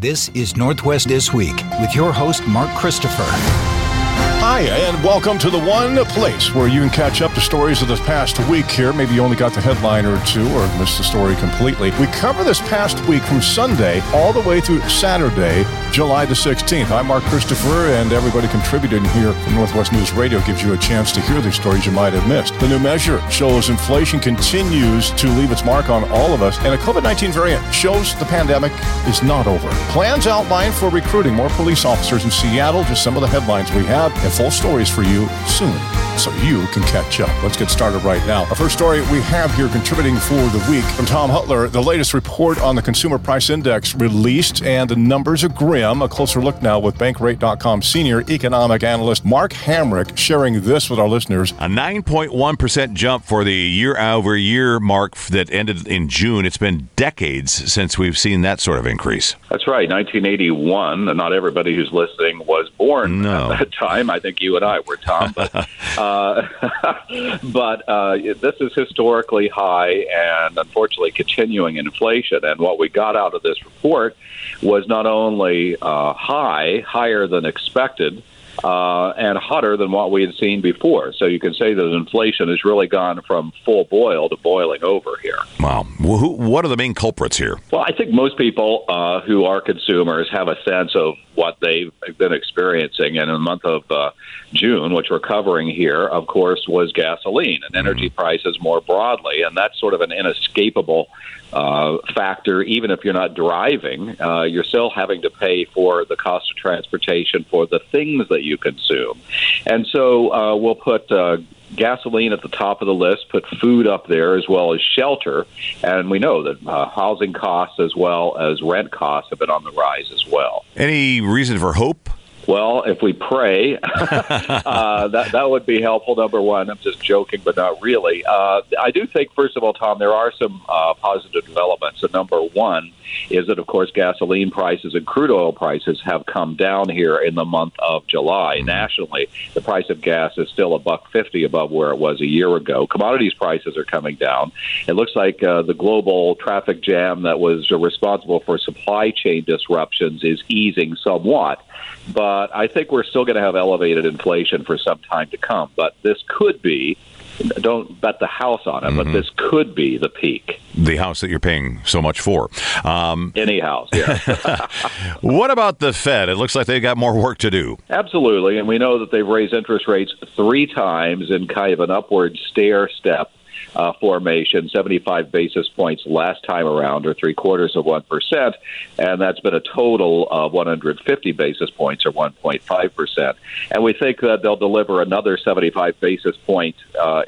This is Northwest This Week with your host, Mark Christopher. Hi, and welcome to the one place where you can catch up to stories of this past week here. Maybe you only got the headline or two or missed the story completely. We cover this past week from Sunday all the way through Saturday, July the 16th. I'm Mark Christopher, and everybody contributing here from Northwest News Radio gives you a chance to hear these stories you might have missed. The new measure shows inflation continues to leave its mark on all of us, and a COVID-19 variant shows the pandemic is not over. Plans outlined for recruiting more police officers in Seattle, just some of the headlines we have. And full stories for you soon, so you can catch up. Let's get started right now. Our first story we have here contributing for the week from Tom Hutler, the latest report on the Consumer Price Index released, and the numbers are grim. A closer look now with Bankrate.com senior economic analyst Mark Hamrick sharing this with our listeners. A 9.1% jump for the year-over-year mark that ended in June. It's been decades since we've seen that sort of increase. That's right, 1981. Not everybody who's listening was born at that time. I think you and I were, Tom, but this is historically high and, unfortunately, continuing inflation. And what we got out of this report was not only higher than expected, and hotter than what we had seen before. So you can say that inflation has really gone from full boil to boiling over here. Wow. What are the main culprits here? Well, I think most people who are consumers have a sense of what they've been experiencing. And in the month of June, which we're covering here, of course, was gasoline and energy prices more broadly. And that's sort of an inescapable factor. Even if you're not driving, you're still having to pay for the cost of transportation for the things that you consume. And so we'll put gasoline at the top of the list, put food up there as well as shelter. And we know that housing costs as well as rent costs have been on the rise as well. Any reason for hope? Well, if we pray, that would be helpful, number one. I'm just joking, but not really. I do think, first of all, Tom, there are some positive developments. So number one is that, of course, gasoline prices and crude oil prices have come down here in the month of July. Nationally, the price of gas is still $1.50 above where it was a year ago. Commodities prices are coming down. It looks like the global traffic jam that was responsible for supply chain disruptions is easing somewhat. But I think we're still going to have elevated inflation for some time to come. But this could be, don't bet the house on it, but this could be the peak. The house that you're paying so much for. Any house, yeah. What about the Fed? It looks like they've got more work to do. Absolutely. And we know that they've raised interest rates 3 times in kind of an upward stair step formation, 75 basis points last time around, or 0.75%, and that's been a total of 150 basis points, or 1.5%. And we think that they'll deliver another 75 basis point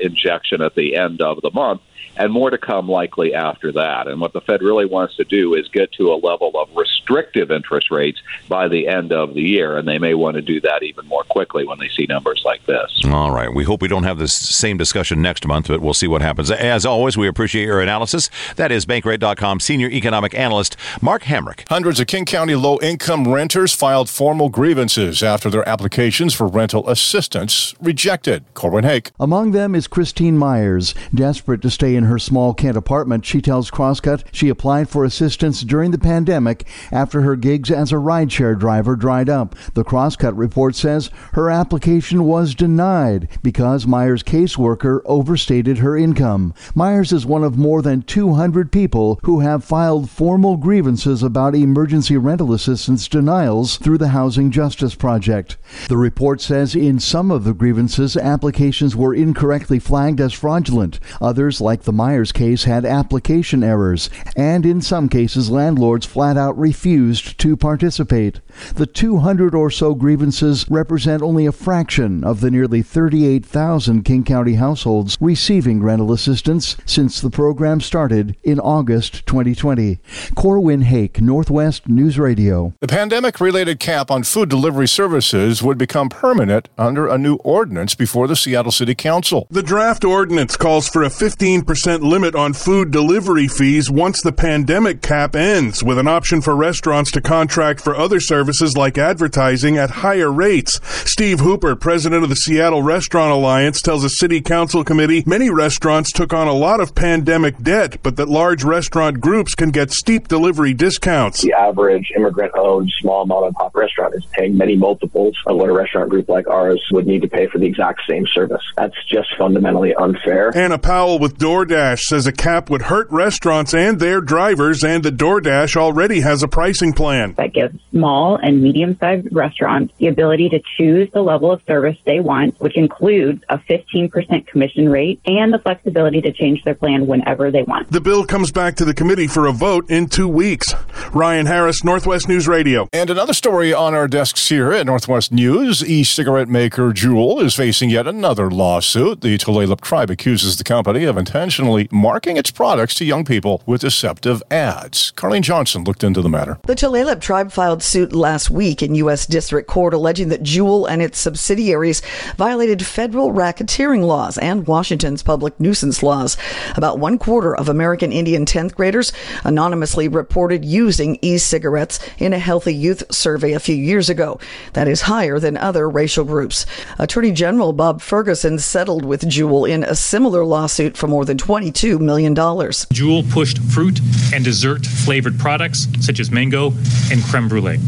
injection at the end of the month, and more to come likely after that. And what the Fed really wants to do is get to a level of restrictive interest rates by the end of the year, and they may want to do that even more quickly when they see numbers like this. All right. We hope we don't have this same discussion next month, but we'll see what happens. As always, we appreciate your analysis. That is Bankrate.com senior economic analyst Mark Hamrick. Hundreds of King County low-income renters filed formal grievances after their applications for rental assistance rejected. Corwin Hake. Among them is Christine Myers. Desperate to stay in her small Kent apartment, she tells Crosscut she applied for assistance during the pandemic after her gigs as a rideshare driver dried up. The Crosscut report says her application was denied because Myers' caseworker overstated her income. Myers is one of more than 200 people who have filed formal grievances about emergency rental assistance denials through the Housing Justice Project. The report says in some of the grievances, applications were incorrectly flagged as fraudulent. Others, like the Myers case, had application errors, and in some cases, landlords flat out refused to participate. The 200 or so grievances represent only a fraction of the nearly 38,000 King County households receiving rental assistance since the program started in August 2020. Corwin Hake, Northwest News Radio. The pandemic-related cap on food delivery services would become permanent under a new ordinance before the Seattle City Council. The draft ordinance calls for a 15% 4% limit on food delivery fees once the pandemic cap ends, with an option for restaurants to contract for other services like advertising at higher rates. Steve Hooper, president of the Seattle Restaurant Alliance, tells a city council committee many restaurants took on a lot of pandemic debt, but that large restaurant groups can get steep delivery discounts. The average immigrant-owned small mom-and-pop restaurant is paying many multiples of what a restaurant group like ours would need to pay for the exact same service. That's just fundamentally unfair. Anna Powell with DoorDash says a cap would hurt restaurants and their drivers, and the DoorDash already has a pricing plan that gives small and medium-sized restaurants the ability to choose the level of service they want, which includes a 15% commission rate and the flexibility to change their plan whenever they want. The bill comes back to the committee for a vote in 2 weeks. Ryan Harris, Northwest News Radio. And another story on our desks here at Northwest News. E-cigarette maker Juul is facing yet another lawsuit. The Tulalip Tribe accuses the company of intentionally marketing its products to young people with deceptive ads. Carlene Johnson looked into the matter. The Tulalip Tribe filed suit last week in U.S. District Court alleging that Juul and its subsidiaries violated federal racketeering laws and Washington's public nuisance laws. About 1/4 of American Indian 10th graders anonymously reported using e-cigarettes in a Healthy Youth Survey a few years ago. That is higher than other racial groups. Attorney General Bob Ferguson settled with Juul in a similar lawsuit for more than $22 million. Juul pushed fruit and dessert-flavored products such as mango and creme brulee.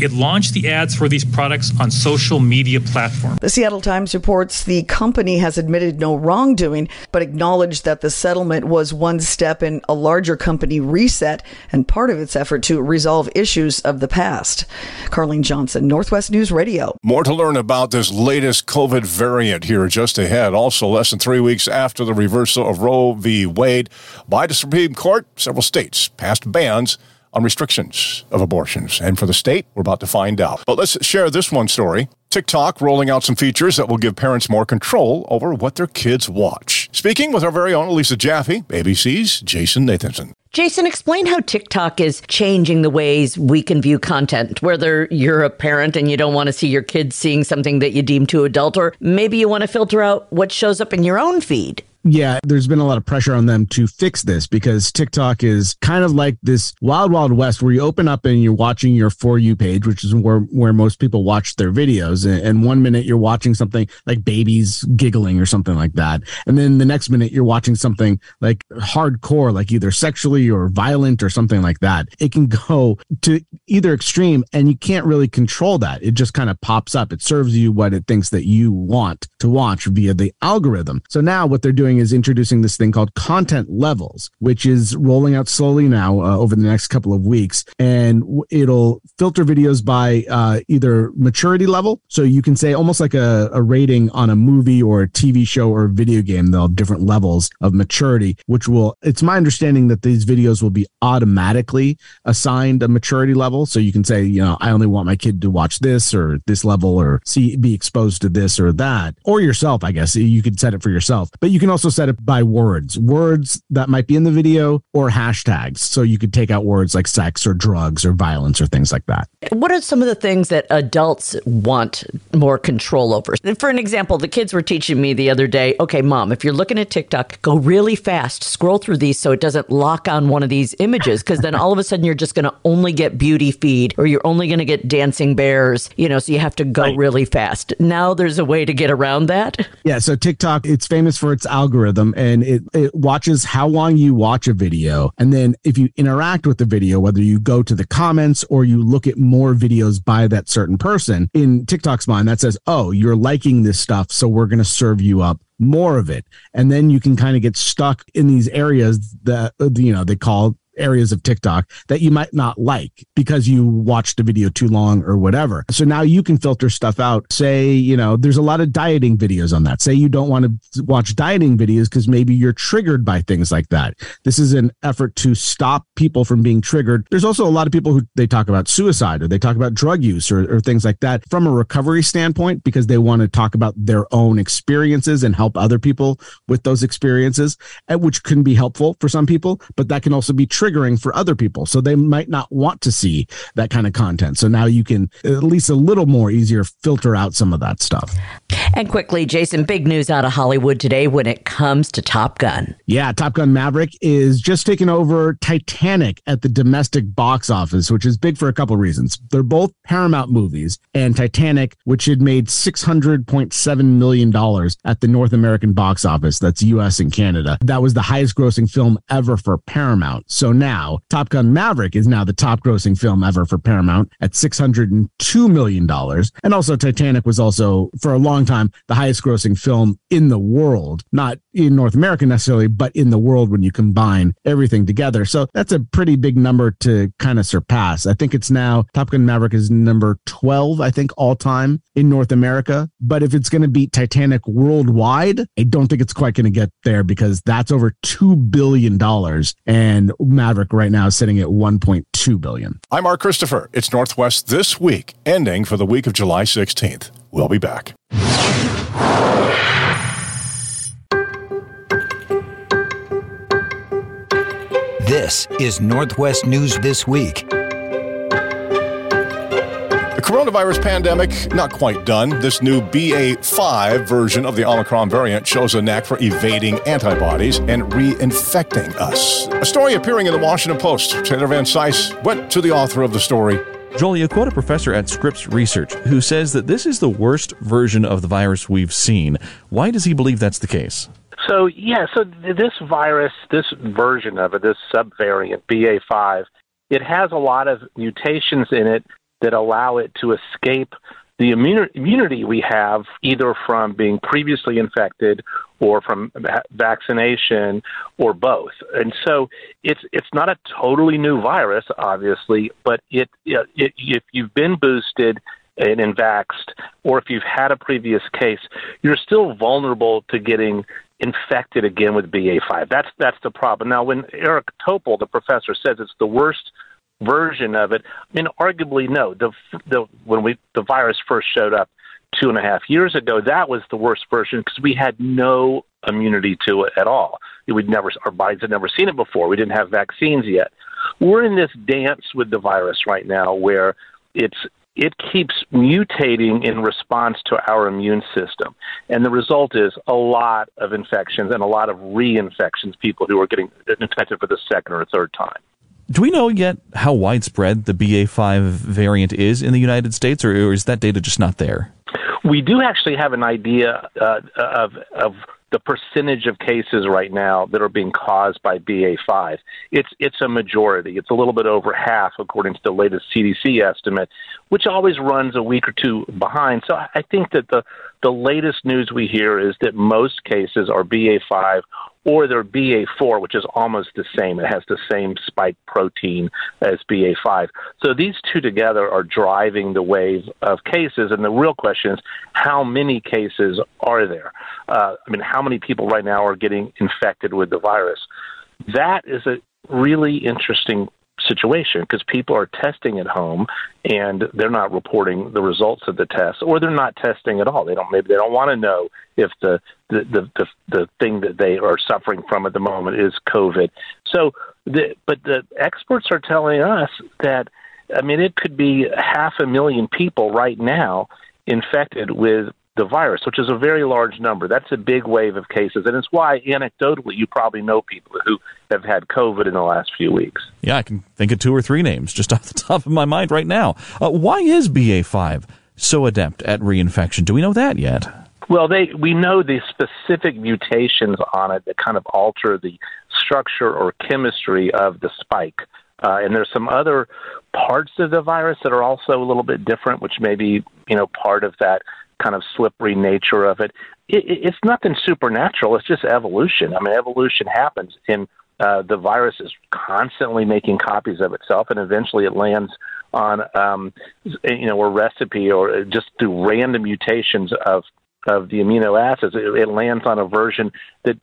It launched the ads for these products on social media platforms. The Seattle Times reports the company has admitted no wrongdoing, but acknowledged that the settlement was one step in a larger company reset and part of its effort to resolve issues of the past. Carlene Johnson, Northwest News Radio. More to learn about this latest COVID variant here just ahead. Also, less than 3 weeks after the reversal of Roe v. Wade by the Supreme Court, several states passed bans on restrictions of abortions. And for the state, we're about to find out. But let's share this one story. TikTok rolling out some features that will give parents more control over what their kids watch. Speaking with our very own Elisa Jaffe, ABC's Jason Nathanson. Jason, explain how TikTok is changing the ways we can view content, whether you're a parent and you don't want to see your kids seeing something that you deem too adult, or maybe you want to filter out what shows up in your own feed. Yeah, there's been a lot of pressure on them to fix this because TikTok is kind of like this wild, wild west where you open up and you're watching your For You page, which is where most people watch their videos. And 1 minute you're watching something like babies giggling or something like that. And then the next minute you're watching something like hardcore, like either sexually or violent or something like that. It can go to either extreme and you can't really control that. It just kind of pops up. It serves you what it thinks that you want to watch via the algorithm. So now what they're doing is introducing this thing called content levels, which is rolling out slowly now over the next couple of weeks. And it'll filter videos by either maturity level. So you can say almost like a rating on a movie or a TV show or a video game. They'll have different levels of maturity, which will, it's my understanding that these videos will be automatically assigned a maturity level. So you can say, you know, I only want my kid to watch this or this level or be exposed to this or that, or yourself, I guess. You could set it for yourself, but you can also set it by words that might be in the video or hashtags. So you could take out words like sex or drugs or violence or things like that. What are some of the things that adults want more control over? For an example, the kids were teaching me the other day, okay, mom, if you're looking at TikTok, go really fast, scroll through these so it doesn't lock on one of these images, because then all of a sudden you're just going to only get beauty feed or you're only going to get dancing bears, you know, so you have to go really fast. Now there's a way to get around that. Yeah. So TikTok, it's famous for its algorithm, and it watches how long you watch a video. And then if you interact with the video, whether you go to the comments or you look at more videos by that certain person, in TikTok's mind, that says, oh, you're liking this stuff, so we're going to serve you up more of it. And then you can kind of get stuck in these areas that, you know, they call areas of TikTok that you might not like because you watched a video too long or whatever. So now you can filter stuff out. Say, you know, there's a lot of dieting videos on that. Say you don't want to watch dieting videos because maybe you're triggered by things like that. This is an effort to stop people from being triggered. There's also a lot of people who they talk about suicide or they talk about drug use or things like that from a recovery standpoint, because they want to talk about their own experiences and help other people with those experiences, which can be helpful for some people, but that can also be triggering triggering for other people. So they might not want to see that kind of content. So now you can at least a little more easier filter out some of that stuff. And quickly, Jason, big news out of Hollywood today when it comes to Top Gun. Yeah, Top Gun Maverick is just taking over Titanic at the domestic box office, which is big for a couple of reasons. They're both Paramount movies, and Titanic, which had made $600.7 million at the North American box office, that's U.S. and Canada. That was the highest grossing film ever for Paramount. So now Top Gun Maverick is now the top grossing film ever for Paramount at $602 million. And also Titanic was also for a long time the highest grossing film in the world, not in North America necessarily, but in the world when you combine everything together. So that's a pretty big number to kind of surpass. I think it's now Top Gun Maverick is number 12, I think, all time in North America. But if it's going to beat Titanic worldwide, I don't think it's quite going to get there because that's over $2 billion. And Maverick right now is sitting at $1.2 billion. I'm Mark Christopher. It's Northwest This Week, ending for the week of July 16th. We'll be back. This is Northwest News This Week. The coronavirus pandemic, not quite done. This new BA5 version of the Omicron variant shows a knack for evading antibodies and reinfecting us. A story appearing in the Washington Post. Taylor Van Sice went to the author of the story. Joel, you quote a professor at Scripps Research who says that this is the worst version of the virus we've seen. Why does he believe that's the case? So this virus, this version of it, this subvariant, BA5, it has a lot of mutations in it that allow it to escape the immunity we have, either from being previously infected or from vaccination or both. And so it's not a totally new virus, obviously, but it if you've been boosted and vaxxed, or if you've had a previous case, you're still vulnerable to getting infected again with BA5. That's the problem. Now, when Eric Topol, the professor, says it's the worst version of it, I mean, arguably, no. When the virus first showed up 2.5 years ago, that was the worst version because we had no immunity to it at all. Our bodies had never seen it before. We didn't have vaccines yet. We're in this dance with the virus right now where it keeps mutating in response to our immune system. And the result is a lot of infections and a lot of reinfections, people who are getting infected for the second or third time. Do we know yet how widespread the BA5 variant is in the United States, or is that data just not there? We do actually have an idea of the percentage of cases right now that are being caused by BA5. It's a majority. It's a little bit over half, according to the latest CDC estimate, which always runs a week or two behind. So I think that the latest news we hear is that most cases are BA5 or they're BA4, which is almost the same. It has the same spike protein as BA5. So these two together are driving the wave of cases. And the real question is, how many cases are there? How many people right now are getting infected with the virus? That is a really interesting situation because people are testing at home and they're not reporting the results of the tests, or they're not testing at all. Maybe they don't want to know if the thing that they are suffering from at the moment is COVID. But the experts are telling us that, it could be 500,000 people right now infected with the virus, which is a very large number. That's a big wave of cases. And it's why, anecdotally, you probably know people who have had COVID in the last few weeks. Yeah, I can think of 2 or 3 names just off the top of my mind right now. Why is BA5 so adept at reinfection? Do we know that yet? Well, we know the specific mutations on it that kind of alter the structure or chemistry of the spike. And there's some other parts of the virus that are also a little bit different, which may be, part of that kind of slippery nature of it. It's nothing supernatural. It's just evolution. Evolution happens, and the virus is constantly making copies of itself, and eventually it lands on, a recipe, or just through random mutations of the amino acids, it lands on a version that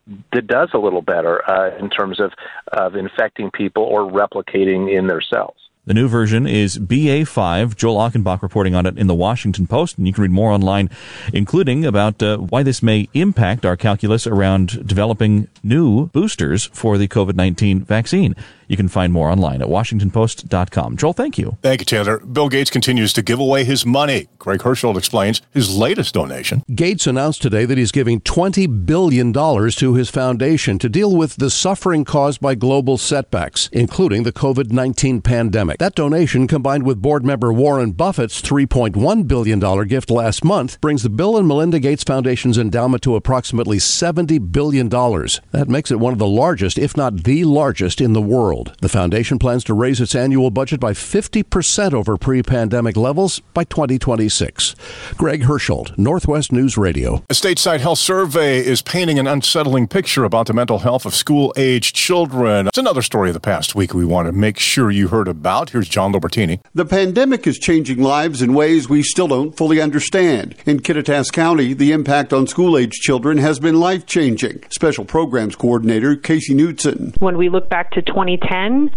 does a little better in terms of infecting people or replicating in their cells. The new version is BA5. Joel Achenbach reporting on it in the Washington Post, and you can read more online, including about why this may impact our calculus around developing new boosters for the COVID-19 vaccine. You can find more online at WashingtonPost.com. Joel, thank you. Thank you, Taylor. Bill Gates continues to give away his money. Greg Herschel explains his latest donation. Gates announced today that he's giving $20 billion to his foundation to deal with the suffering caused by global setbacks, including the COVID-19 pandemic. That donation, combined with board member Warren Buffett's $3.1 billion gift last month, brings the Bill and Melinda Gates Foundation's endowment to approximately $70 billion. That makes it one of the largest, if not the largest, in the world. The foundation plans to raise its annual budget by 50% over pre-pandemic levels by 2026. Greg Herschel, Northwest News Radio. A stateside health survey is painting an unsettling picture about the mental health of school-aged children. It's another story of the past week we want to make sure you heard about. Here's John Lobertini. The pandemic is changing lives in ways we still don't fully understand. In Kittitas County, the impact on school-aged children has been life-changing. Special Programs Coordinator Casey Knudsen. When we look back to 2010,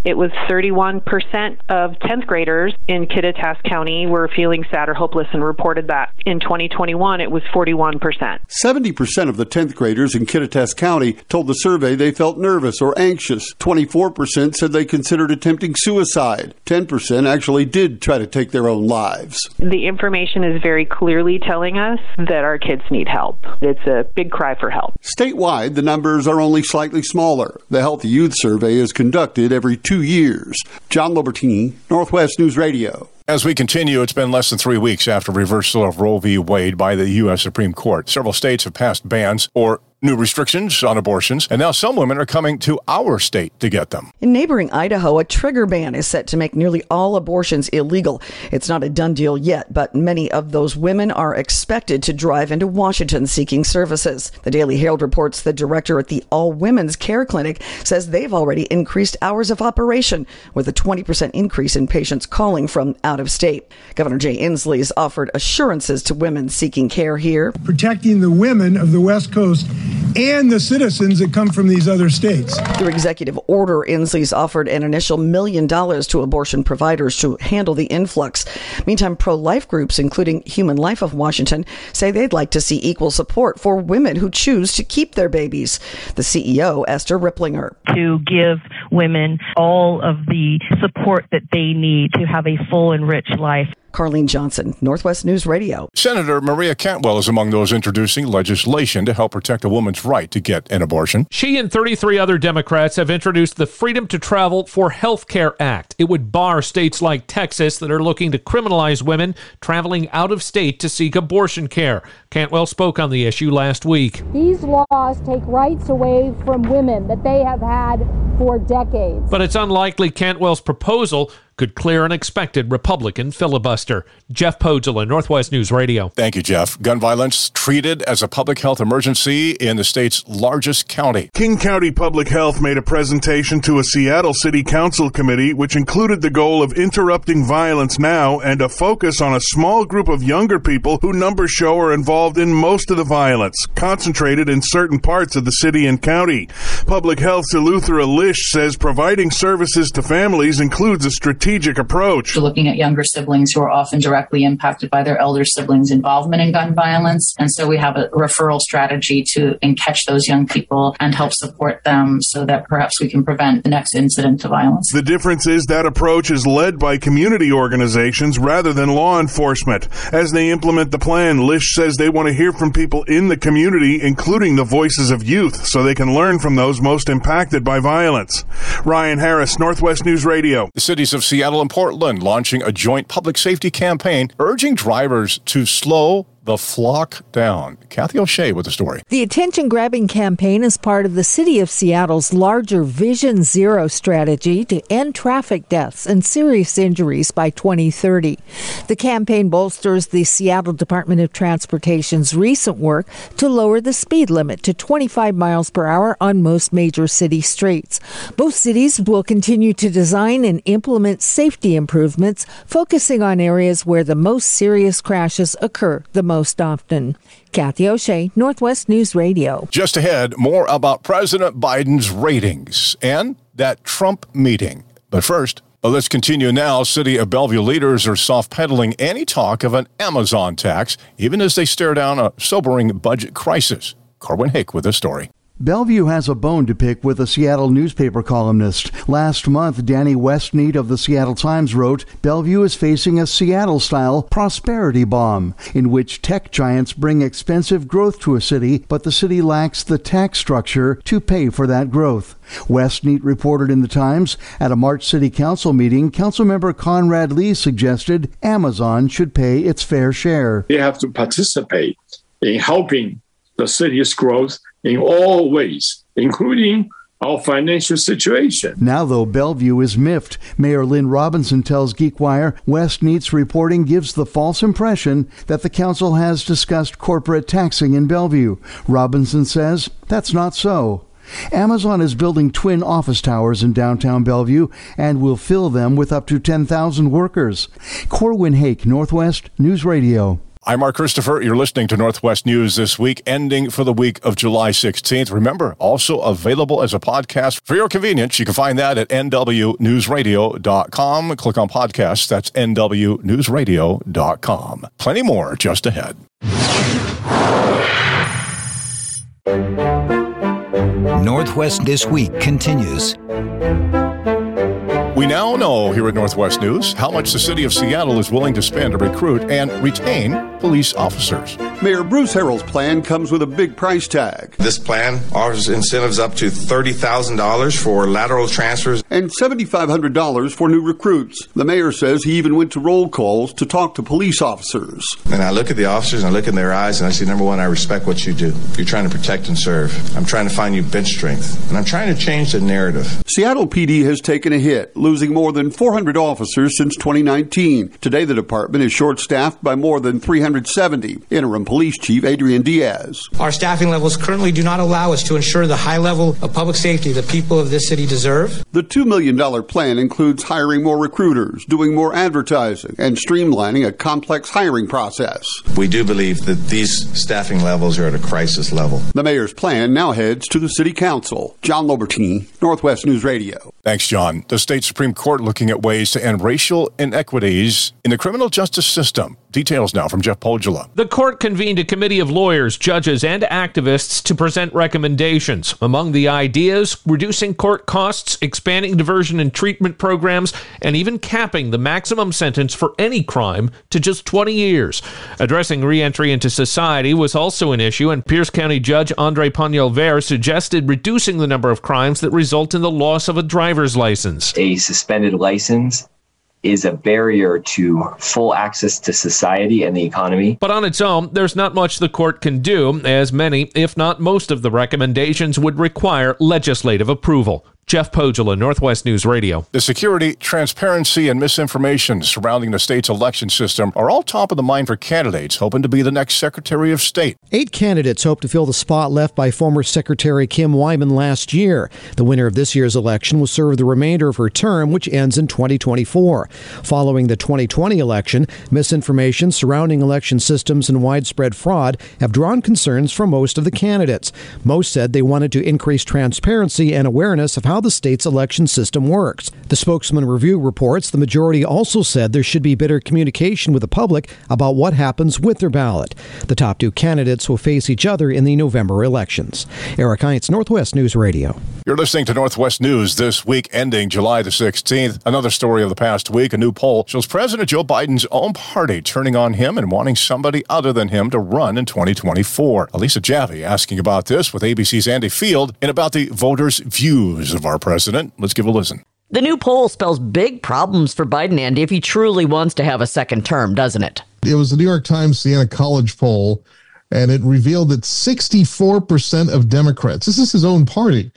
it was 31% of 10th graders in Kittitas County were feeling sad or hopeless and reported that. In 2021, it was 41%. 70% of the 10th graders in Kittitas County told the survey they felt nervous or anxious. 24% said they considered attempting suicide. 10% actually did try to take their own lives. The information is very clearly telling us that our kids need help. It's a big cry for help. Statewide, the numbers are only slightly smaller. The Healthy Youth Survey is conducted every 2 years. John Lobertini, Northwest News Radio. As we continue, it's been less than 3 weeks after reversal of Roe v. Wade by the U.S. Supreme Court. Several states have passed bans or new restrictions on abortions, and now some women are coming to our state to get them. In neighboring Idaho, a trigger ban is set to make nearly all abortions illegal. It's not a done deal yet, but many of those women are expected to drive into Washington seeking services. The Daily Herald reports the director at the All Women's Care Clinic says they've already increased hours of operation, with a 20% increase in patients calling from out of state. Governor Jay Inslee has offered assurances to women seeking care here. Protecting the women of the West Coast and the citizens that come from these other states. Through executive order, Inslee's offered an initial $1 million to abortion providers to handle the influx. Meantime, pro-life groups, including Human Life of Washington, say they'd like to see equal support for women who choose to keep their babies. The CEO, Esther Ripplinger. To give women all of the support that they need to have a full and rich life. Carlene Johnson, Northwest News Radio. Senator Maria Cantwell is among those introducing legislation to help protect a woman's right to get an abortion. She and 33 other Democrats have introduced the Freedom to Travel for Healthcare Act. It would bar states like Texas that are looking to criminalize women traveling out of state to seek abortion care. Cantwell spoke on the issue last week. These laws take rights away from women that they have had for decades. But it's unlikely Cantwell's proposal could clear an expected Republican filibuster. Jeff Pohjola, Northwest News Radio. Thank you, Jeff. Gun violence treated as a public health emergency in the state's largest county. King County Public Health made a presentation to a Seattle City Council committee, which included the goal of interrupting violence now and a focus on a small group of younger people who numbers show are involved in most of the violence, concentrated in certain parts of the city and county. Public Health's Eleuthera Lish says providing services to families includes a strategic approach. We're looking at younger siblings who are often directly impacted by their elder siblings' involvement in gun violence. And so we have a referral strategy to and catch those young people and help support them so that perhaps we can prevent the next incident of violence. The difference is that approach is led by community organizations rather than law enforcement. As they implement the plan, Lish says they want to hear from people in the community, including the voices of youth, so they can learn from those most impacted by violence. Ryan Harris, Northwest News Radio. The cities of Seattle and Portland launching a joint public safety campaign urging drivers to slow the flock down. Kathy O'Shea with the story. The attention-grabbing campaign is part of the City of Seattle's larger Vision Zero strategy to end traffic deaths and serious injuries by 2030. The campaign bolsters the Seattle Department of Transportation's recent work to lower the speed limit to 25 miles per hour on most major city streets. Both cities will continue to design and implement safety improvements, focusing on areas where the most serious crashes occur the most. Often. Kathy O'Shea, Northwest News Radio. Just ahead, more about President Biden's ratings and that Trump meeting. But first, Well, let's continue now. City of Bellevue leaders are soft-pedaling any talk of an Amazon tax, even as they stare down a sobering budget crisis. Corwin Hick with a story. Bellevue has a bone to pick with a Seattle newspaper columnist. Last month, Danny Westneat of the Seattle Times wrote, Bellevue is facing a Seattle-style prosperity bomb, in which tech giants bring expensive growth to a city, but the city lacks the tax structure to pay for that growth. Westneat reported in the Times, at a March City Council meeting, Councilmember Conrad Lee suggested Amazon should pay its fair share. They have to participate in helping the city's growth in all ways, including our financial situation. Now, though, Bellevue is miffed. Mayor Lynn Robinson tells GeekWire Westneat's reporting gives the false impression that the council has discussed corporate taxing in Bellevue. Robinson says that's not so. Amazon is building twin office towers in downtown Bellevue and will fill them with up to 10,000 workers. Corwin Hake, Northwest News Radio. I'm Mark Christopher. You're listening to Northwest News This Week, ending for the week of July 16th. Remember, also available as a podcast for your convenience. You can find that at nwnewsradio.com. Click on podcasts. That's nwnewsradio.com. Plenty more just ahead. Northwest This Week continues. We now know here at Northwest News how much the city of Seattle is willing to spend to recruit and retain police officers. Mayor Bruce Harrell's plan comes with a big price tag. This plan offers incentives up to $30,000 for lateral transfers and $7,500 for new recruits. The mayor says he even went to roll calls to talk to police officers. And I look at the officers and I look in their eyes and I say, number one, I respect what you do. You're trying to protect and serve. I'm trying to find you bench strength. And I'm trying to change the narrative. Seattle PD has taken a hit, losing more than 400 officers since 2019. Today, the department is short-staffed by more than 370. Interim Police Chief Adrian Diaz. Our staffing levels currently do not allow us to ensure the high level of public safety the people of this city deserve. The $2 million plan includes hiring more recruiters, doing more advertising, and streamlining a complex hiring process. We do believe that these staffing levels are at a crisis level. The mayor's plan now heads to the city council. John Lobertini, Northwest News Radio. Thanks, John. The state's Supreme Court looking at ways to end racial inequities in the criminal justice system. Details now from Jeff Pohjola. The court convened a committee of lawyers, judges, and activists to present recommendations. Among the ideas, reducing court costs, expanding diversion and treatment programs, and even capping the maximum sentence for any crime to just 20 years. Addressing reentry into society was also an issue, and Pierce County Judge Andre Pagnol-Vare suggested reducing the number of crimes that result in the loss of a driver's license. A suspended license is a barrier to full access to society and the economy. But on its own, there's not much the court can do, as many, if not most, of the recommendations would require legislative approval. Jeff Pohjola, Northwest News Radio. The security, transparency, and misinformation surrounding the state's election system are all top of the mind for candidates hoping to be the next Secretary of State. 8 candidates hope to fill the spot left by former Secretary Kim Wyman last year. The winner of this year's election will serve the remainder of her term, which ends in 2024. Following the 2020 election, misinformation surrounding election systems and widespread fraud have drawn concerns from most of the candidates. Most said they wanted to increase transparency and awareness of how the state's election system works. The Spokesman Review reports the majority also said there should be better communication with the public about what happens with their ballot. The top 2 candidates will face each other in the November elections. Eric Heinz, Northwest News Radio. You're listening to Northwest News This Week, ending July the 16th. Another story of the past week, a new poll shows President Joe Biden's own party turning on him and wanting somebody other than him to run in 2024. Elisa Jaffe asking about this with ABC's Andy Field and about the voters' views of our president. Let's give a listen. The new poll spells big problems for Biden, Andy, if he truly wants to have a second term, doesn't it? It was the New York Times Siena College poll, and it revealed that 64% of Democrats, this is his own party,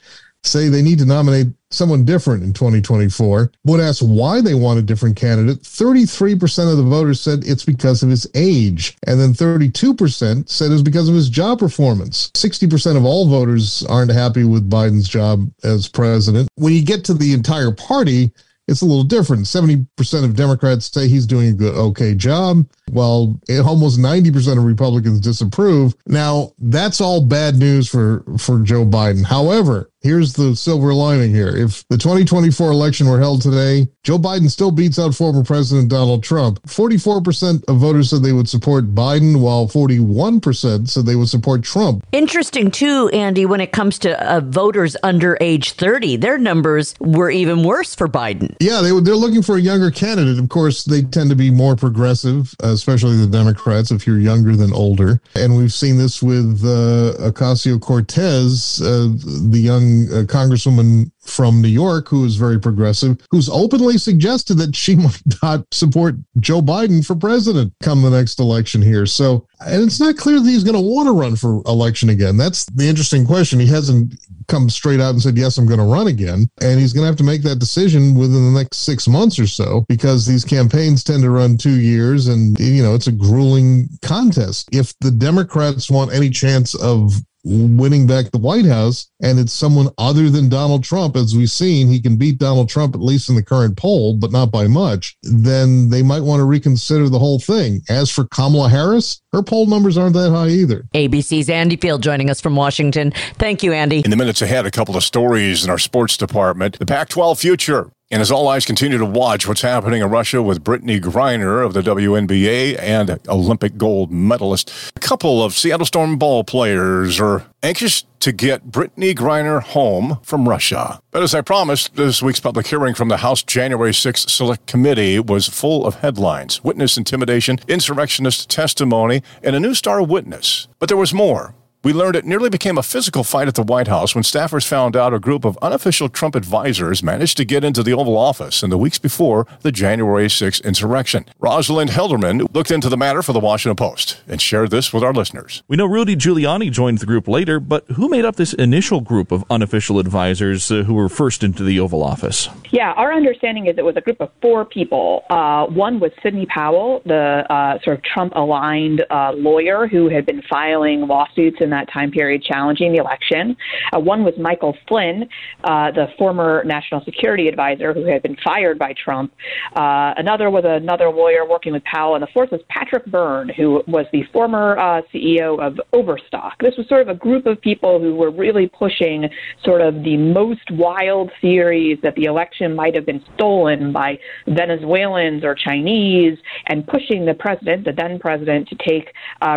say they need to nominate someone different in 2024. When asked why they want a different candidate, 33% of the voters said it's because of his age, and then 32% said it was because of his job performance. 60% of all voters aren't happy with Biden's job as president. When you get to the entire party, it's a little different. 70% of Democrats say he's doing a good, okay job, while almost 90% of Republicans disapprove. Now, that's all bad news for Joe Biden. However, here's the silver lining here. If the 2024 election were held today, Joe Biden still beats out former President Donald Trump. 44% of voters said they would support Biden, while 41% said they would support Trump. Interesting, too, Andy, when it comes to voters under age 30, their numbers were even worse for Biden. Yeah, they're looking for a younger candidate. Of course, they tend to be more progressive, especially the Democrats, if you're younger than older. And we've seen this with Ocasio-Cortez, the young Congresswoman from New York, who is very progressive, who's openly suggested that she might not support Joe Biden for president come the next election here. So, and it's not clear that he's going to want to run for election again. That's the interesting question. He hasn't come straight out and said, yes, I'm going to run again. And he's going to have to make that decision within the next 6 months or so, because these campaigns tend to run 2 years. And, you know, it's a grueling contest. If the Democrats want any chance of winning back the White House, and it's someone other than Donald Trump, as we've seen, he can beat Donald Trump, at least in the current poll, but not by much, then they might want to reconsider the whole thing. As for Kamala Harris, her poll numbers aren't that high either. ABC's Andy Field joining us from Washington. Thank you, Andy. In the minutes ahead, a couple of stories in our sports department. The Pac-12 future. And as all eyes continue to watch what's happening in Russia with Brittany Griner of the WNBA and Olympic gold medalist, a couple of Seattle Storm ball players are anxious to get Brittany Griner home from Russia. But as I promised, this week's public hearing from the House January 6th Select Committee was full of headlines, witness intimidation, insurrectionist testimony, and a new star witness. But there was more. We learned it nearly became a physical fight at the White House when staffers found out a group of unofficial Trump advisors managed to get into the Oval Office in the weeks before the January 6th insurrection. Rosalind Helderman looked into the matter for the Washington Post and shared this with our listeners. We know Rudy Giuliani joined the group later, but who made up this initial group of unofficial advisors who were first into the Oval Office? Yeah, our understanding is it was a group of four people. One was Sidney Powell, the sort of Trump-aligned lawyer who had been filing lawsuits in that time period challenging the election. One was Michael Flynn, the former national security advisor who had been fired by Trump. Another was another lawyer working with Powell. And the fourth was Patrick Byrne, who was the former CEO of Overstock. This was sort of a group of people who were really pushing sort of the most wild theories that the election might have been stolen by Venezuelans or Chinese, and pushing the president, the then president, to take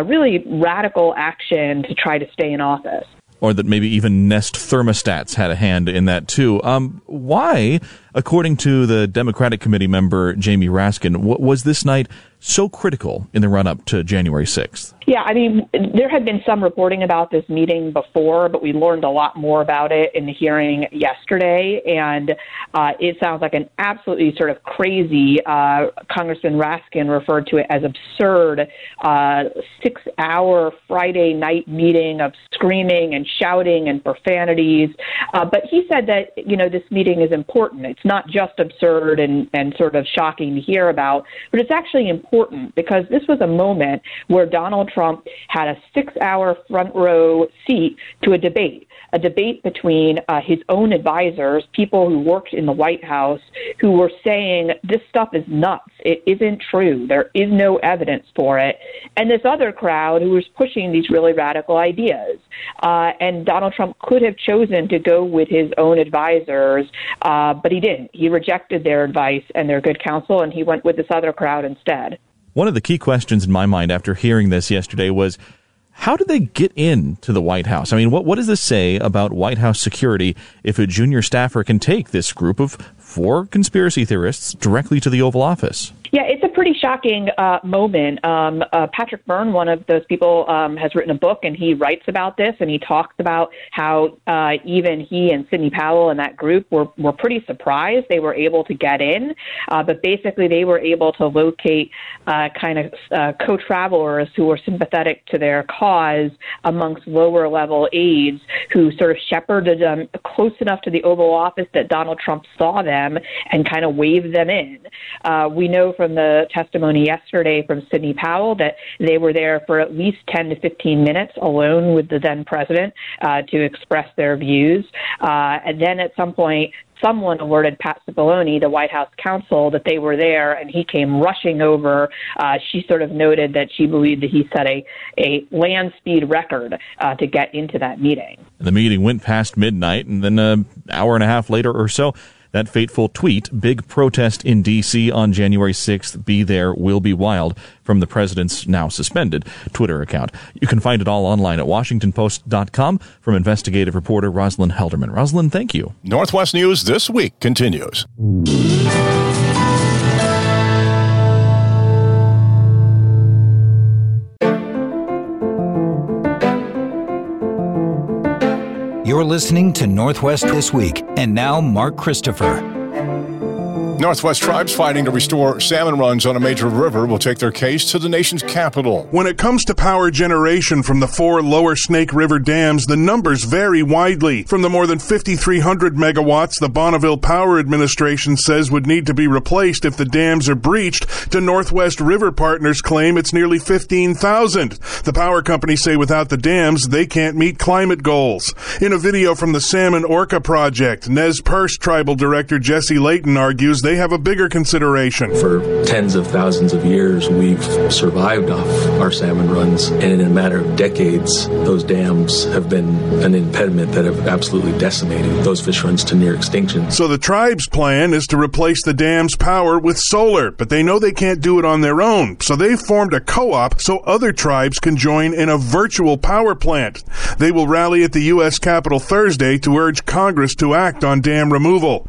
really radical action to try to stay in office. Or that maybe even Nest thermostats had a hand in that, too. Why, according to the Democratic Committee member Jamie Raskin, was this night so critical in the run-up to January 6th? Yeah, I mean, there had been some reporting about this meeting before, but we learned a lot more about it in the hearing yesterday. And it sounds like an absolutely sort of crazy, Congressman Raskin referred to it as absurd, 6-hour Friday night meeting of screaming and shouting and profanities. But he said that, you know, this meeting is important. It's not just absurd and sort of shocking to hear about, but it's actually important because this was a moment where Donald Trump had a 6-hour front row seat to a debate between his own advisors, people who worked in the White House, who were saying, this stuff is nuts. It isn't true. There is no evidence for it. And this other crowd who was pushing these really radical ideas. And Donald Trump could have chosen to go with his own advisors, but he didn't. He rejected their advice and their good counsel, and he went with this other crowd instead. One of the key questions in my mind after hearing this yesterday was, how did they get into the White House? I mean, what does this say about White House security if a junior staffer can take this group of four conspiracy theorists directly to the Oval Office? Yeah, it's a pretty shocking moment. Patrick Byrne, one of those people, has written a book, and he writes about this, and he talks about how even he and Sidney Powell and that group were pretty surprised they were able to get in. But basically, they were able to locate co-travelers who were sympathetic to their cause amongst lower-level aides who sort of shepherded them close enough to the Oval Office that Donald Trump saw them and kind of waved them in. We know from the testimony yesterday from Sidney Powell that they were there for at least 10 to 15 minutes alone with the then president to express their views. And then at some point, someone alerted Pat Cipollone, the White House counsel, that they were there, and he came rushing over. She sort of noted that she believed that he set a land speed record to get into that meeting. The meeting went past midnight, and then an hour and a half later or so, that fateful tweet, big protest in D.C. on January 6th, be there, will be wild, from the president's now suspended Twitter account. You can find it all online at WashingtonPost.com from investigative reporter Rosalind Helderman. Rosalind, thank you. Northwest News This Week continues. You're listening to Northwest This Week, and now Mark Christopher. Northwest tribes fighting to restore salmon runs on a major river will take their case to the nation's capital. When it comes to power generation from the four lower Snake River dams, the numbers vary widely. From the more than 5,300 megawatts the Bonneville Power Administration says would need to be replaced if the dams are breached, to Northwest River Partners' claim it's nearly 15,000. The power companies say without the dams, they can't meet climate goals. In a video from the Salmon Orca Project, Nez Perce Tribal Director Jesse Layton argues they have a bigger consideration. For tens of thousands of years, we've survived off our salmon runs, and in a matter of decades, those dams have been an impediment that have absolutely decimated those fish runs to near extinction. So the tribe's plan is to replace the dam's power with solar, but they know they can't do it on their own, so they've formed a co-op so other tribes can join in a virtual power plant. They will rally at the U.S. Capitol Thursday to urge Congress to act on dam removal.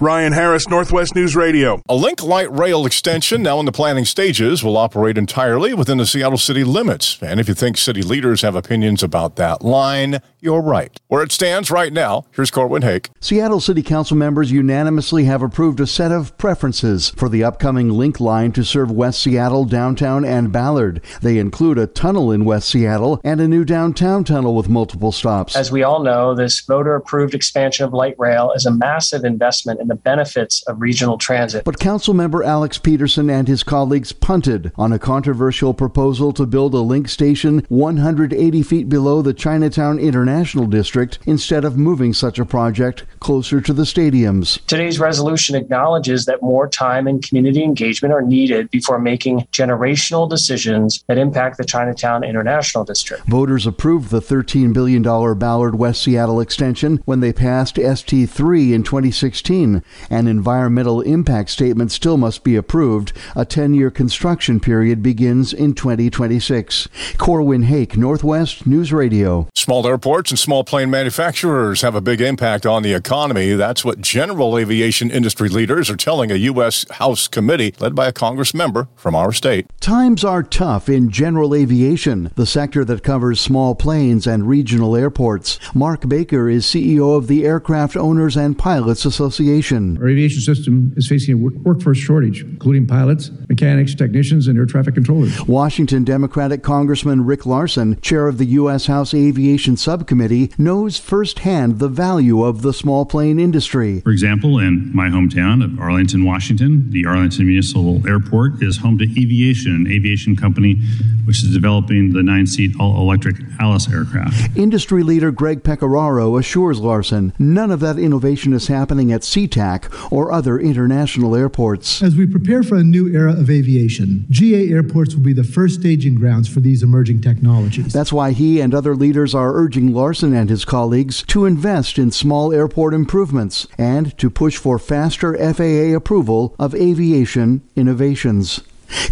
Ryan Harris, Northwest News Radio. A Link Light Rail extension now in the planning stages will operate entirely within the Seattle city limits. And if you think city leaders have opinions about that line, you're right. Where it stands right now, here's Corwin Hake. Seattle City Council members unanimously have approved a set of preferences for the upcoming Link Line to serve West Seattle, downtown, and Ballard. They include a tunnel in West Seattle and a new downtown tunnel with multiple stops. As we all know, this voter-approved expansion of light rail is a massive investment in the benefits of regional transit. But Councilmember Alex Peterson and his colleagues punted on a controversial proposal to build a link station 180 feet below the Chinatown International District instead of moving such a project closer to the stadiums. Today's resolution acknowledges that more time and community engagement are needed before making generational decisions that impact the Chinatown International District. Voters approved the $13 billion Ballard West Seattle extension when they passed ST3 in 2016, an environmental impact statement still must be approved. A 10-year construction period begins in 2026. Corwin Hake, Northwest News Radio. Small airports and small plane manufacturers have a big impact on the economy. That's what general aviation industry leaders are telling a U.S. House committee led by a Congress member from our state. Times are tough in general aviation, the sector that covers small planes and regional airports. Mark Baker is CEO of the Aircraft Owners and Pilots Association. Our aviation system is facing a workforce shortage, including pilots, mechanics, technicians, and air traffic controllers. Washington Democratic Congressman Rick Larson, chair of the U.S. House Aviation Subcommittee, knows firsthand the value of the small plane industry. For example, in my hometown of Arlington, Washington, the Arlington Municipal Airport is home to Eviation, an aviation company which is developing the 9-seat all-electric Alice aircraft. Industry leader Greg Pecoraro assures Larson none of that innovation is happening at SeaTac or other international airports. As we prepare for a new era of aviation, GA airports will be the first staging grounds for these emerging technologies. That's why he and other leaders are urging Larson and his colleagues to invest in small airport improvements and to push for faster FAA approval of aviation innovations.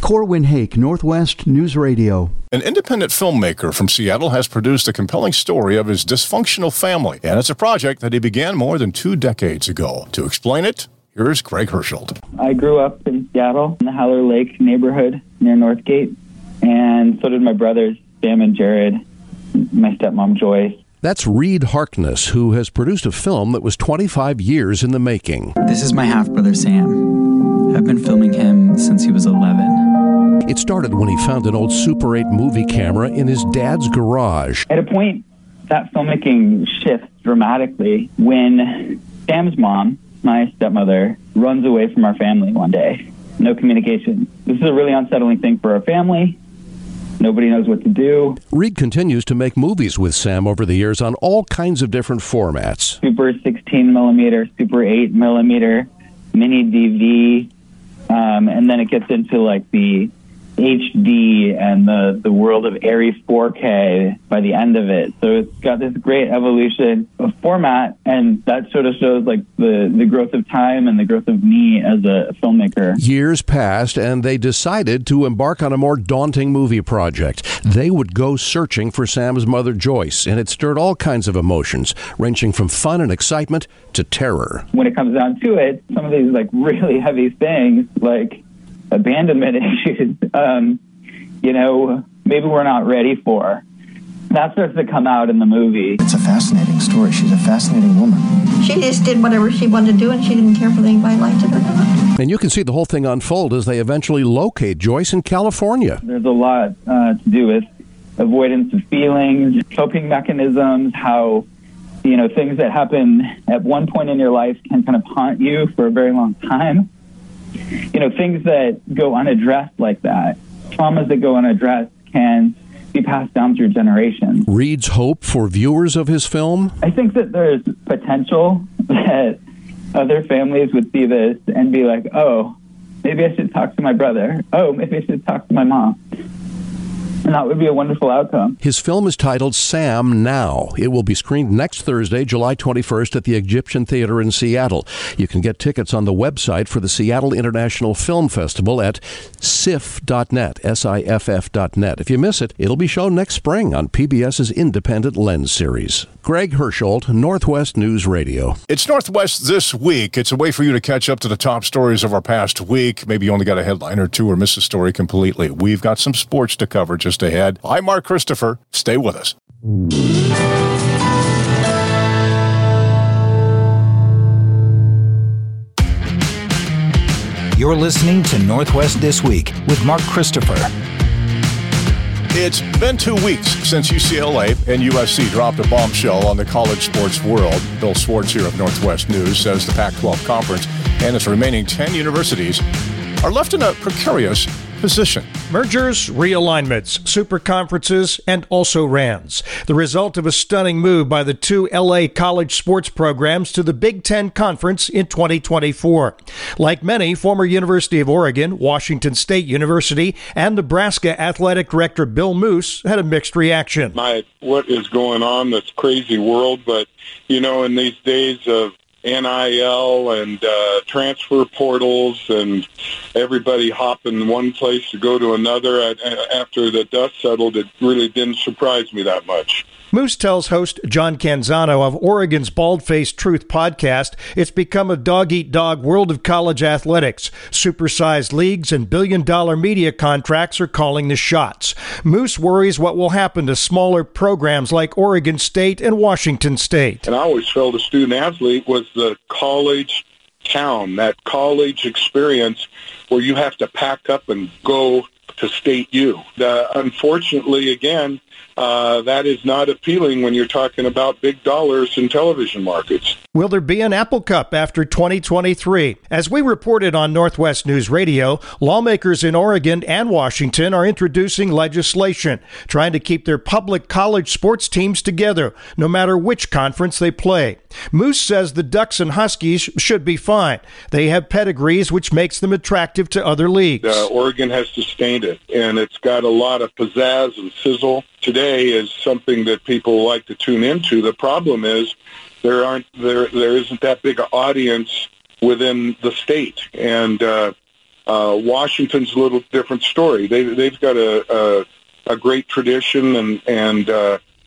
Corwin Hake, Northwest News Radio. An independent filmmaker from Seattle has produced a compelling story of his dysfunctional family, and it's a project that he began more than 2 decades ago. To explain it, here's Greg Herschel. I grew up in Seattle in the Howler Lake neighborhood near Northgate, and so did my brothers, Sam and Jared, my stepmom, Joyce. That's Reed Harkness, who has produced a film that was 25 years in the making. This is my half-brother, Sam. I've been filming him since he was 11. It started when he found an old Super 8 movie camera in his dad's garage. At a point, that filmmaking shifts dramatically when Sam's mom, my stepmother, runs away from our family one day. no communication. This is a really unsettling thing for our family. Nobody knows what to do. Reed continues to make movies with Sam over the years on all kinds of different formats. Super 16 millimeter, Super 8 millimeter, mini DV, and then it gets into like the HD and the world of Airy 4K by the end of it. So it's got this great evolution of format, and that sort of shows like the growth of time and the growth of me as a filmmaker. Years passed, and they decided to embark on a more daunting movie project. They would go searching for Sam's mother, Joyce, and it stirred all kinds of emotions, ranging from fun and excitement to terror. When it comes down to it, some of these like really heavy things, like abandonment issues, maybe we're not ready for. That starts to come out in the movie. It's a fascinating story. She's a fascinating woman. She just did whatever she wanted to do, and she didn't care whether anybody liked it or not. And you can see the whole thing unfold as they eventually locate Joyce in California. There's a lot to do with avoidance of feelings, coping mechanisms, how, things that happen at one point in your life can kind of haunt you for a very long time. Things that go unaddressed like that, traumas that go unaddressed can be passed down through generations. Reed's hope for viewers of his film? I think that there's potential that other families would see this and be like, oh, maybe I should talk to my brother. Oh, maybe I should talk to my mom. And that would be a wonderful outcome. His film is titled Sam Now. It will be screened next Thursday, July 21st, at the Egyptian Theater in Seattle. You can get tickets on the website for the Seattle International Film Festival at siff.net, SIFF.net. If you miss it, it'll be shown next spring on PBS's Independent Lens series. Greg Herschel, Northwest News Radio. It's Northwest This Week. It's a way for you to catch up to the top stories of our past week. Maybe you only got a headline or two or missed a story completely. We've got some sports to cover just ahead. I'm Mark Christopher. Stay with us. You're listening to Northwest This Week with Mark Christopher. It's been 2 weeks since UCLA and USC dropped a bombshell on the college sports world. Bill Schwartz here of Northwest News says the Pac-12 Conference and its remaining 10 universities are left in a precarious position. Mergers, realignments, super conferences, and also RANs. The result of a stunning move by the two LA college sports programs to the Big Ten Conference in 2024. Like many, former University of Oregon, Washington State University, and Nebraska Athletic Director Bill Moose had a mixed reaction. What is going on, this crazy world, but in these days of NIL and transfer portals and everybody hopping one place to go to another. After the dust settled, it really didn't surprise me that much. Moose tells host John Canzano of Oregon's Bald-Faced Truth podcast it's become a dog-eat-dog world of college athletics. Supersized leagues and billion-dollar media contracts are calling the shots. Moose worries what will happen to smaller programs like Oregon State and Washington State. And I always felt a student-athlete was the college town, that college experience where you have to pack up and go to State U. Unfortunately, again, that is not appealing when you're talking about big dollars in television markets. Will there be an Apple Cup after 2023? As we reported on Northwest News Radio, lawmakers in Oregon and Washington are introducing legislation trying to keep their public college sports teams together, no matter which conference they play. Moose says the Ducks and Huskies should be fine. They have pedigrees, which makes them attractive to other leagues. Oregon has sustained it, and it's got a lot of pizzazz and sizzle. Today is something that people like to tune into. The problem is there isn't that big an audience within the state, and Washington's a little different story. They've got a great tradition and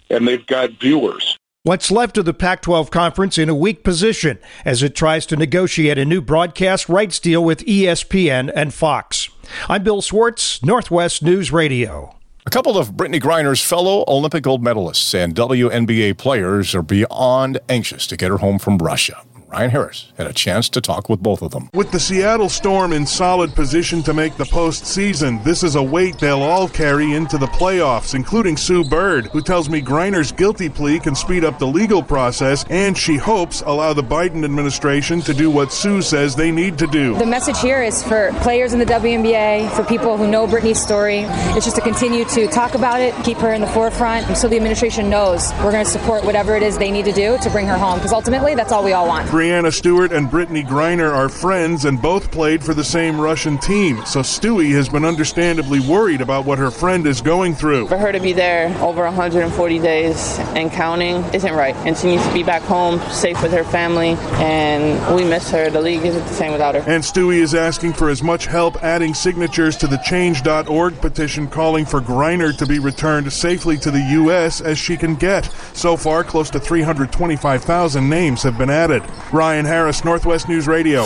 they've got viewers. What's left of the Pac-12 Conference in a weak position as it tries to negotiate a new broadcast rights deal with ESPN and Fox. I'm Bill Schwartz, Northwest News Radio. A couple of Brittany Griner's fellow Olympic gold medalists and WNBA players are beyond anxious to get her home from Russia. Ryan Harris had a chance to talk with both of them. With the Seattle Storm in solid position to make the postseason, this is a weight they'll all carry into the playoffs, including Sue Bird, who tells me Griner's guilty plea can speed up the legal process and, she hopes, allow the Biden administration to do what Sue says they need to do. The message here is for players in the WNBA, for people who know Brittany's story. It's just to continue to talk about it, keep her in the forefront, so the administration knows we're going to support whatever it is they need to do to bring her home, because ultimately that's all we all want. Breanna Stewart and Brittany Griner are friends and both played for the same Russian team, so Stewie has been understandably worried about what her friend is going through. For her to be there over 140 days and counting isn't right, and she needs to be back home safe with her family, and we miss her. The league isn't the same without her. And Stewie is asking for as much help adding signatures to the Change.org petition calling for Griner to be returned safely to the U.S. as she can get. So far, close to 325,000 names have been added. Ryan Harris, Northwest News Radio.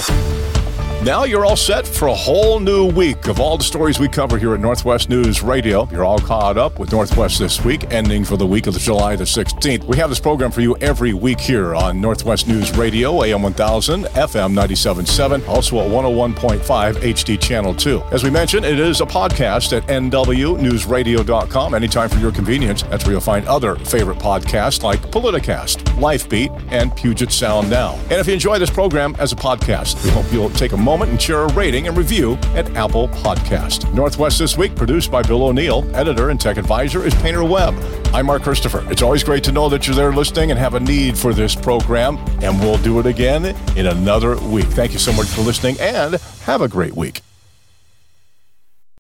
Now you're all set for a whole new week of all the stories we cover here at Northwest News Radio. You're all caught up with Northwest This Week, ending for the week of July the 16th. We have this program for you every week here on Northwest News Radio, AM 1000, FM 97.7, also at 101.5 HD Channel 2. As we mentioned, it is a podcast at nwnewsradio.com, anytime for your convenience. That's where you'll find other favorite podcasts like Politicast, Life Beat, and Puget Sound Now. And if you enjoy this program as a podcast, we hope you'll take a moment and share a rating and review at Apple Podcast. Northwest This Week, produced by Bill O'Neill. Editor and tech advisor is Painter Webb. I'm Mark Christopher. It's always great to know that you're there listening and have a need for this program, and we'll do it again in another week. Thank you so much for listening, and have a great week.